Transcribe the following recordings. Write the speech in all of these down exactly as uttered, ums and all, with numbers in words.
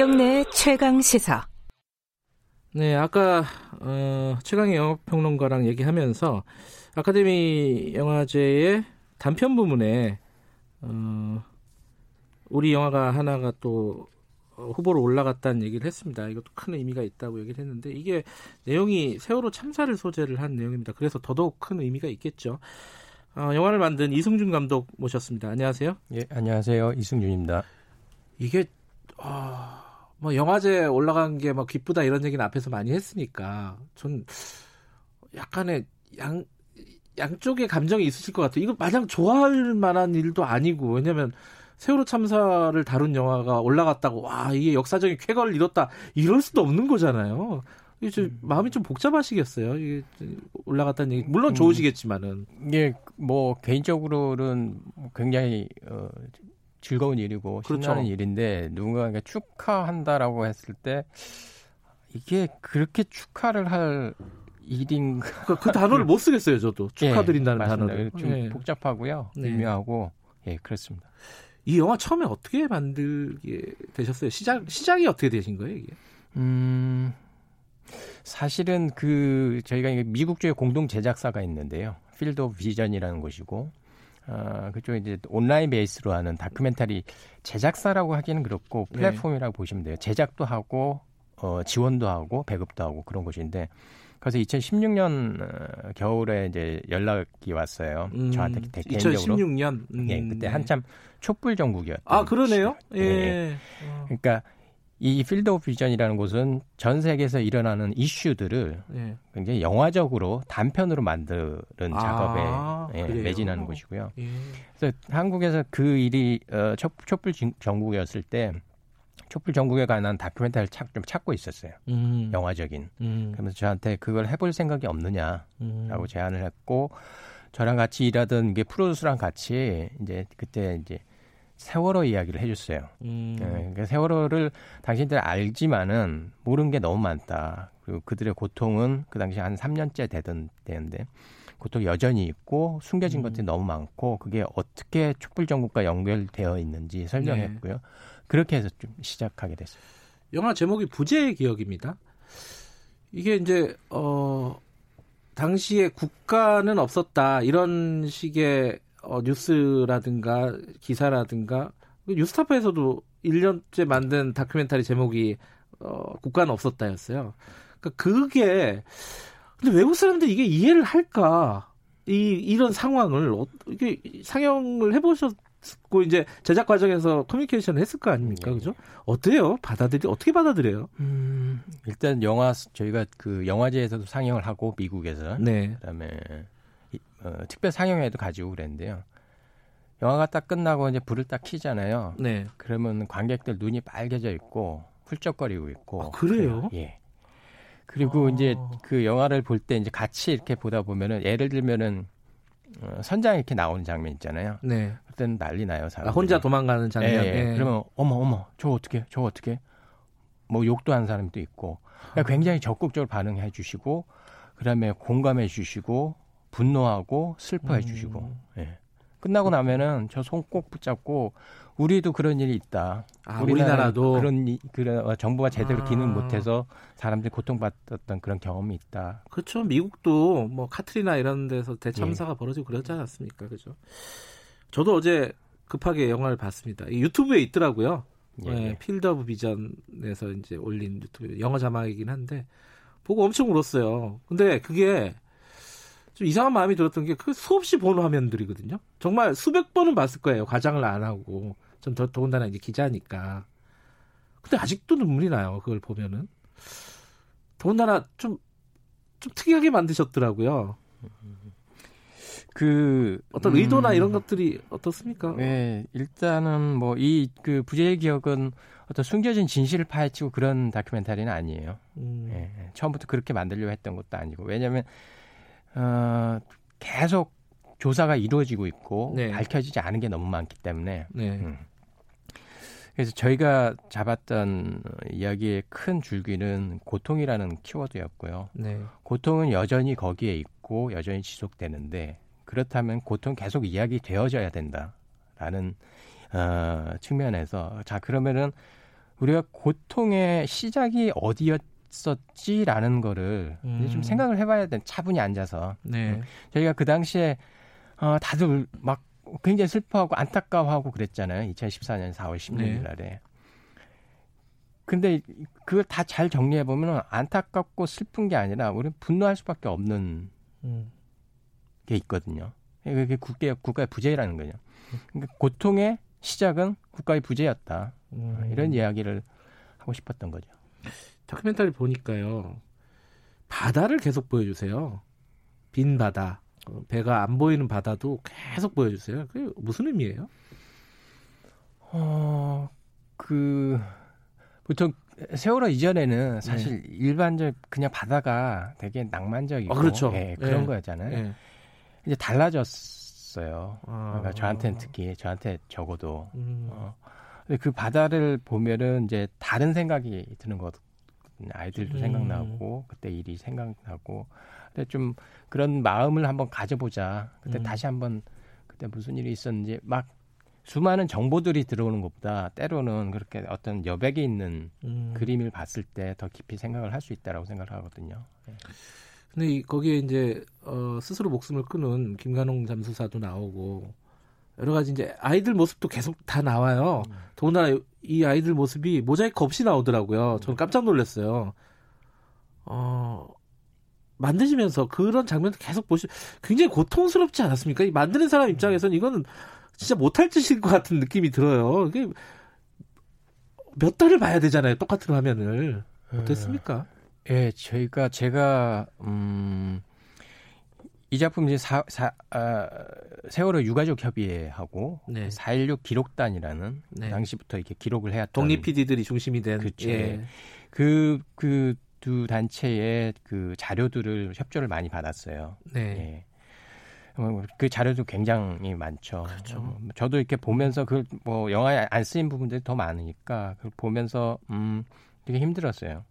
김경래의 최강시사. 네, 아까 어, 최강의 영화평론가랑 얘기하면서 아카데미 영화제의 단편 부문에 어, 우리 영화가 하나가 또 후보로 올라갔다는 얘기를 했습니다. 이것도 큰 의미가 있다고 얘기를 했는데 이게 내용이 세월호 참사를 소재를 한 내용입니다. 그래서 더더욱 큰 의미가 있겠죠. 어, 영화를 만든 이승준 감독 모셨습니다. 안녕하세요. 예, 안녕하세요. 이승준입니다. 이게 어, 뭐 영화제에 올라간 게 막 기쁘다 이런 얘기는 앞에서 많이 했으니까 전 약간의 양 양쪽의 감정이 있으실 것 같아요. 이거 마냥 좋아할 만한 일도 아니고 왜냐하면 세월호 참사를 다룬 영화가 올라갔다고 와 이게 역사적인 쾌거를 이뤘다 이럴 수도 없는 거잖아요. 이게 좀, 음. 마음이 좀 복잡하시겠어요. 이게 올라갔다는 얘기 물론 좋으시겠지만은 이게 뭐 음, 예, 개인적으로는 굉장히 어, 즐거운 일이고 신나는 그렇죠. 일인데 누군가에게 축하한다라고 했을 때 이게 그렇게 축하를 할 일인가 그, 그 단어를 못 쓰겠어요. 저도 축하드린다는 예, 단어를 좀 예. 복잡하고요 네. 미묘하고 예 그렇습니다. 이 영화 처음에 어떻게 만들게 되셨어요? 시작, 시작이 어떻게 되신 거예요? 이게? 음, 사실은 그 저희가 미국 쪽에 공동 제작사가 있는데요. Field of Vision이라는 곳이고 아, 그쪽에 이제 온라인 베이스로 하는 다큐멘터리 제작사라고 하기는 그렇고 플랫폼이라고 네. 보시면 돼요. 제작도 하고 어, 지원도 하고 배급도 하고 그런 곳인데 그래서 이천십육 년 겨울에 이제 연락이 왔어요. 음, 저한테 개인적으로. 이천십육 년. 음, 예, 그때 한참 촛불 정국이었던. 아, 그러네요. 예. 예. 그러니까 이 필드 오브 비전이라는 곳은 전 세계에서 일어나는 이슈들을 예. 굉장히 영화적으로 단편으로 만드는 아, 작업에 예, 매진하는 곳이고요. 예. 그래서 한국에서 그 일이 어, 촛불 정국이었을 때. 촛불 전국에 관한 다큐멘터리를 찾, 좀 찾고 있었어요. 음. 영화적인. 음. 그러면서 저한테 그걸 해볼 생각이 없느냐라고 음. 제안을 했고 저랑 같이 일하던 이게 프로듀서랑 같이 이제 그때 이제 세월호 이야기를 해줬어요. 음. 네, 그러니까 세월호를 당신들 알지만은 모르는 게 너무 많다. 그리고 그들의 고통은 그 당시 한 삼 년째 되던 때인데 고통이 여전히 있고 숨겨진 음. 것들이 너무 많고 그게 어떻게 촛불 전국과 연결되어 있는지 설명했고요. 네. 그렇게 해서 좀 시작하게 됐어요. 영화 제목이 부재의 기억입니다. 이게 이제 어, 당시에 국가는 없었다 이런 식의 어, 뉴스라든가 기사라든가 뉴스타파에서도 일 년째 만든 다큐멘터리 제목이 어, 국가는 없었다였어요. 그러니까 그게 근데 외국 사람들이 이게 이해를 할까 이 이런 상황을 이게 상영을 해보셨. 고 이제 제작 과정에서 커뮤니케이션을 했을 거 아닙니까, 그죠? 어때요? 받아들이 어떻게 받아들여요? 음, 일단 영화 저희가 그 영화제에서도 상영을 하고 미국에서, 네. 그다음에 어, 특별 상영회도 가지고 그랬는데요. 영화가 딱 끝나고 이제 불을 딱 켜잖아요. 네. 그러면 관객들 눈이 빨개져 있고 훌쩍거리고 있고. 아, 그래요? 그래요? 예. 그리고 아... 이제 그 영화를 볼 때 이제 같이 이렇게 보다 보면은 예를 들면은. 어, 선장이 이렇게 나오는 장면 있잖아요. 네. 그때는 난리 나요. 아, 혼자 도망가는 장면. 예, 예. 예. 그러면 어머 어머 저 어떻게 저 어떻게 뭐 욕도 한 사람도 있고 그러니까 굉장히 적극적으로 반응해 주시고 그다음에 공감해 주시고 분노하고 슬퍼해 음. 주시고 예. 끝나고 나면은 저 손 꼭 붙잡고 우리도 그런 일이 있다. 아, 우리나라도 그런, 그런 정부가 제대로 기능 아. 못해서 사람들이 고통받았던 그런 경험이 있다. 그렇죠. 미국도 뭐 카트리나 이런 데서 대참사가 예. 벌어지고 그러지 않았습니까? 그죠? 저도 어제 급하게 영화를 봤습니다. 유튜브에 있더라고요. 예. 네, 필드 오브 비전에서 이제 올린 유튜브 영어 자막이긴 한데 보고 엄청 울었어요. 근데 그게 좀 이상한 마음이 들었던 게 그 수없이 본 화면들이거든요. 정말 수백 번은 봤을 거예요. 과장을 안 하고. 좀 더, 더군다나 이제 기자니까. 근데 아직도 눈물이 나요. 그걸 보면은. 더군다나 좀, 좀 특이하게 만드셨더라고요. 그, 어떤 음, 의도나 이런 것들이 어떻습니까? 네. 일단은 뭐, 이, 그, 부재의 기억은 어떤 숨겨진 진실을 파헤치고 그런 다큐멘터리는 아니에요. 음. 네, 처음부터 그렇게 만들려고 했던 것도 아니고. 왜냐면, 어, 계속, 조사가 이루어지고 있고 네. 밝혀지지 않은 게 너무 많기 때문에 네. 음. 그래서 저희가 잡았던 이야기의 큰 줄기는 고통이라는 키워드였고요. 네. 고통은 여전히 거기에 있고 여전히 지속되는데 그렇다면 고통 계속 이야기되어져야 된다라는 어, 측면에서 자 그러면은 우리가 고통의 시작이 어디였었지라는 거를 음. 이제 좀 생각을 해봐야 돼. 차분히 앉아서. 네. 음. 저희가 그 당시에 어, 다들 막 굉장히 슬퍼하고 안타까워하고 그랬잖아요. 이천십사년 사월 십육일 날에. 네. 근데 그걸 다 잘 정리해보면 안타깝고 슬픈 게 아니라 우리는 분노할 수밖에 없는 음. 게 있거든요. 그게 국가의, 국가의 부재라는 거죠. 그러니까 고통의 시작은 국가의 부재였다. 음. 이런 이야기를 하고 싶었던 거죠. 다큐멘터리 보니까요. 바다를 계속 보여주세요. 빈 바다. 배가 안 보이는 바다도 계속 보여주세요. 그게 무슨 의미예요? 어, 그 보통 세월호 이전에는 사실 네. 일반적 그냥 바다가 되게 낭만적이고 아, 그렇죠. 예, 그런 네. 거였잖아요. 네. 이제 달라졌어요. 아. 그러니까 저한테는 특히 저한테 적어도 음. 어. 근데 그 바다를 보면은 이제 다른 생각이 드는 것. 아이들도 음. 생각나고 그때 일이 생각나고 근데 좀 그런 마음을 한번 가져보자. 그때 음. 다시 한번 그때 무슨 일이 있었는지 막 수많은 정보들이 들어오는 것보다 때로는 그렇게 어떤 여백이 있는 음. 그림을 봤을 때 더 깊이 생각을 할 수 있다라고 생각을 하거든요. 네. 근데 이, 거기에 이제 어, 스스로 목숨을 끊은 김간홍 잠수사도 나오고 여러 가지 이제 아이들 모습도 계속 다 나와요. 음. 더군다나 이 아이들 모습이 모자이크 없이 나오더라고요. 저는 깜짝 놀랐어요. 어, 만드시면서 그런 장면을 계속 보시 굉장히 고통스럽지 않았습니까? 이 만드는 사람 입장에서는 이거는 진짜 못할 짓일 것 같은 느낌이 들어요. 이게 몇 달을 봐야 되잖아요. 똑같은 화면을. 어땠습니까? 예, 네, 저희가 제가 음. 이 작품 이제 사, 사, 아, 세월호 유가족 협의회하고 네. 사일육 기록단이라는 네. 당시부터 이렇게 기록을 해왔던 독립 피디들이 중심이 된 그쵸. 예. 그, 그 두 단체의 그 자료들을 협조를 많이 받았어요. 네. 예. 그 자료도 굉장히 많죠. 그렇죠. 저도 이렇게 보면서 그 뭐 영화에 안 쓰인 부분들이 더 많으니까 그걸 보면서 음 되게 힘들었어요.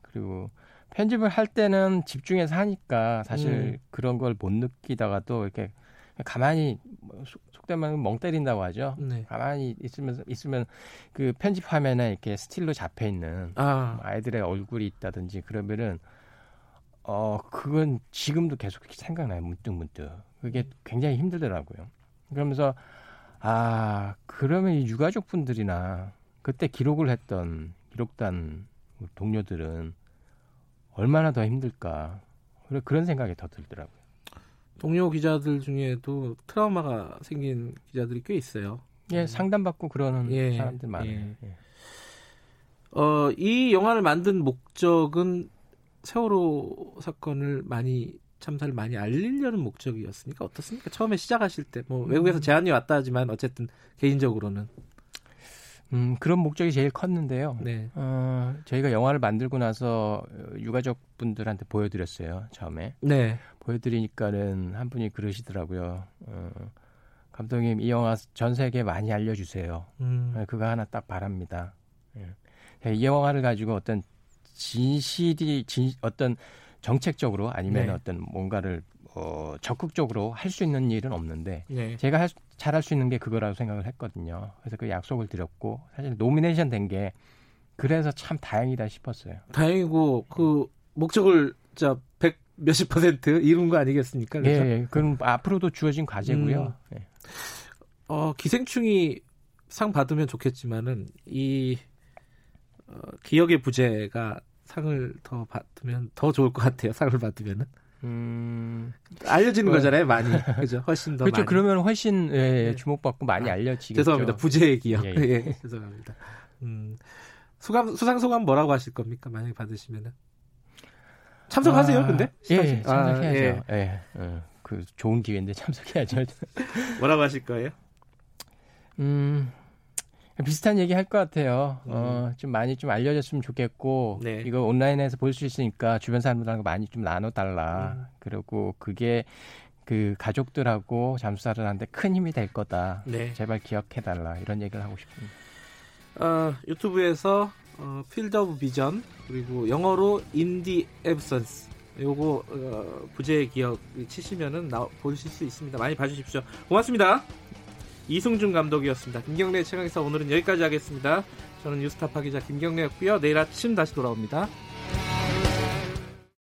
그리고 편집을 할 때는 집중해서 하니까 사실 음. 그런 걸 못 느끼다가도 이렇게 가만히 속된 말로 멍 때린다고 하죠. 네. 가만히 있으면서 있으면 그 편집 화면에 이렇게 스틸로 잡혀 있는 아. 아이들의 얼굴이 있다든지 그러면은 어 그건 지금도 계속 생각나요. 문득 문득 그게 굉장히 힘들더라고요. 그러면서 아 그러면 이 유가족 분들이나 그때 기록을 했던 기록단 동료들은 얼마나 더 힘들까 그런 생각이 더 들더라고요. 동료 기자들 중에도 트라우마가 생긴 기자들이 꽤 있어요. 예, 상담받고 그러는 예, 사람들 많아요. 예. 예. 어, 이 영화를 만든 목적은 세월호 사건을 많이 참사를 많이 알리려는 목적이었으니까 어떻습니까? 처음에 시작하실 때 뭐 외국에서 제안이 왔다 하지만 어쨌든 개인적으로는 음, 그런 목적이 제일 컸는데요. 네. 어, 저희가 영화를 만들고 나서 유가족 분들한테 보여드렸어요. 처음에. 네. 보여드리니까는 한 분이 그러시더라고요. 어, 감독님, 이 영화 전 세계에 많이 알려주세요. 음. 그거 하나 딱 바랍니다. 예. 이 영화를 가지고 어떤 진실이, 진, 어떤 정책적으로 아니면 네. 어떤 뭔가를 어, 적극적으로 할 수 있는 일은 없는데 네. 제가 할, 잘할 수 있는 게 그거라고 생각을 했거든요. 그래서 그 약속을 드렸고 사실 노미네이션 된 게 그래서 참 다행이다 싶었어요. 다행이고 그 목적을 자 백 몇십 퍼센트 이룬 거 아니겠습니까? 그렇죠? 예, 예. 그럼 앞으로도 주어진 과제고요. 음, 예. 어, 기생충이 상 받으면 좋겠지만은 이 어, 기억의 부재가 상을 더 받으면 더 좋을 것 같아요. 상을 받으면은. 음 알려지는 어... 거잖아요, 많이. 그죠, 훨씬 더. 그렇죠, 많이. 그러면 훨씬 예, 예, 주목받고 많이 아, 알려지겠죠. 죄송합니다, 부재의 기억. 예, 예. 예, 죄송합니다. 음, 수감 수상 소감 뭐라고 하실 겁니까, 만약에 받으시면은? 참석하세요, 아, 근데? 예, 예 참석해야죠. 아, 예. 예, 예, 그 좋은 기회인데 참석해야죠. 뭐라고 하실 거예요? 음. 비슷한 얘기 할 것 같아요. 음. 어, 좀 많이 좀 알려졌으면 좋겠고 네. 이거 온라인에서 볼 수 있으니까 주변 사람들하고 많이 좀 나눠달라. 음. 그리고 그게 그 가족들하고 잠수사들한테 큰 힘이 될 거다. 네. 제발 기억해달라. 이런 얘기를 하고 싶습니다. 어, 유튜브에서 어, 필드 오브 비전 그리고 영어로 인디 앱선스 요거 어, 부재의 기억 치시면은 나, 보실 수 있습니다. 많이 봐주십시오. 고맙습니다. 이승준 감독이었습니다. 김경래의 최강시사 오늘은 여기까지 하겠습니다. 저는 뉴스타파 기자 김경래였고요. 내일 아침 다시 돌아옵니다.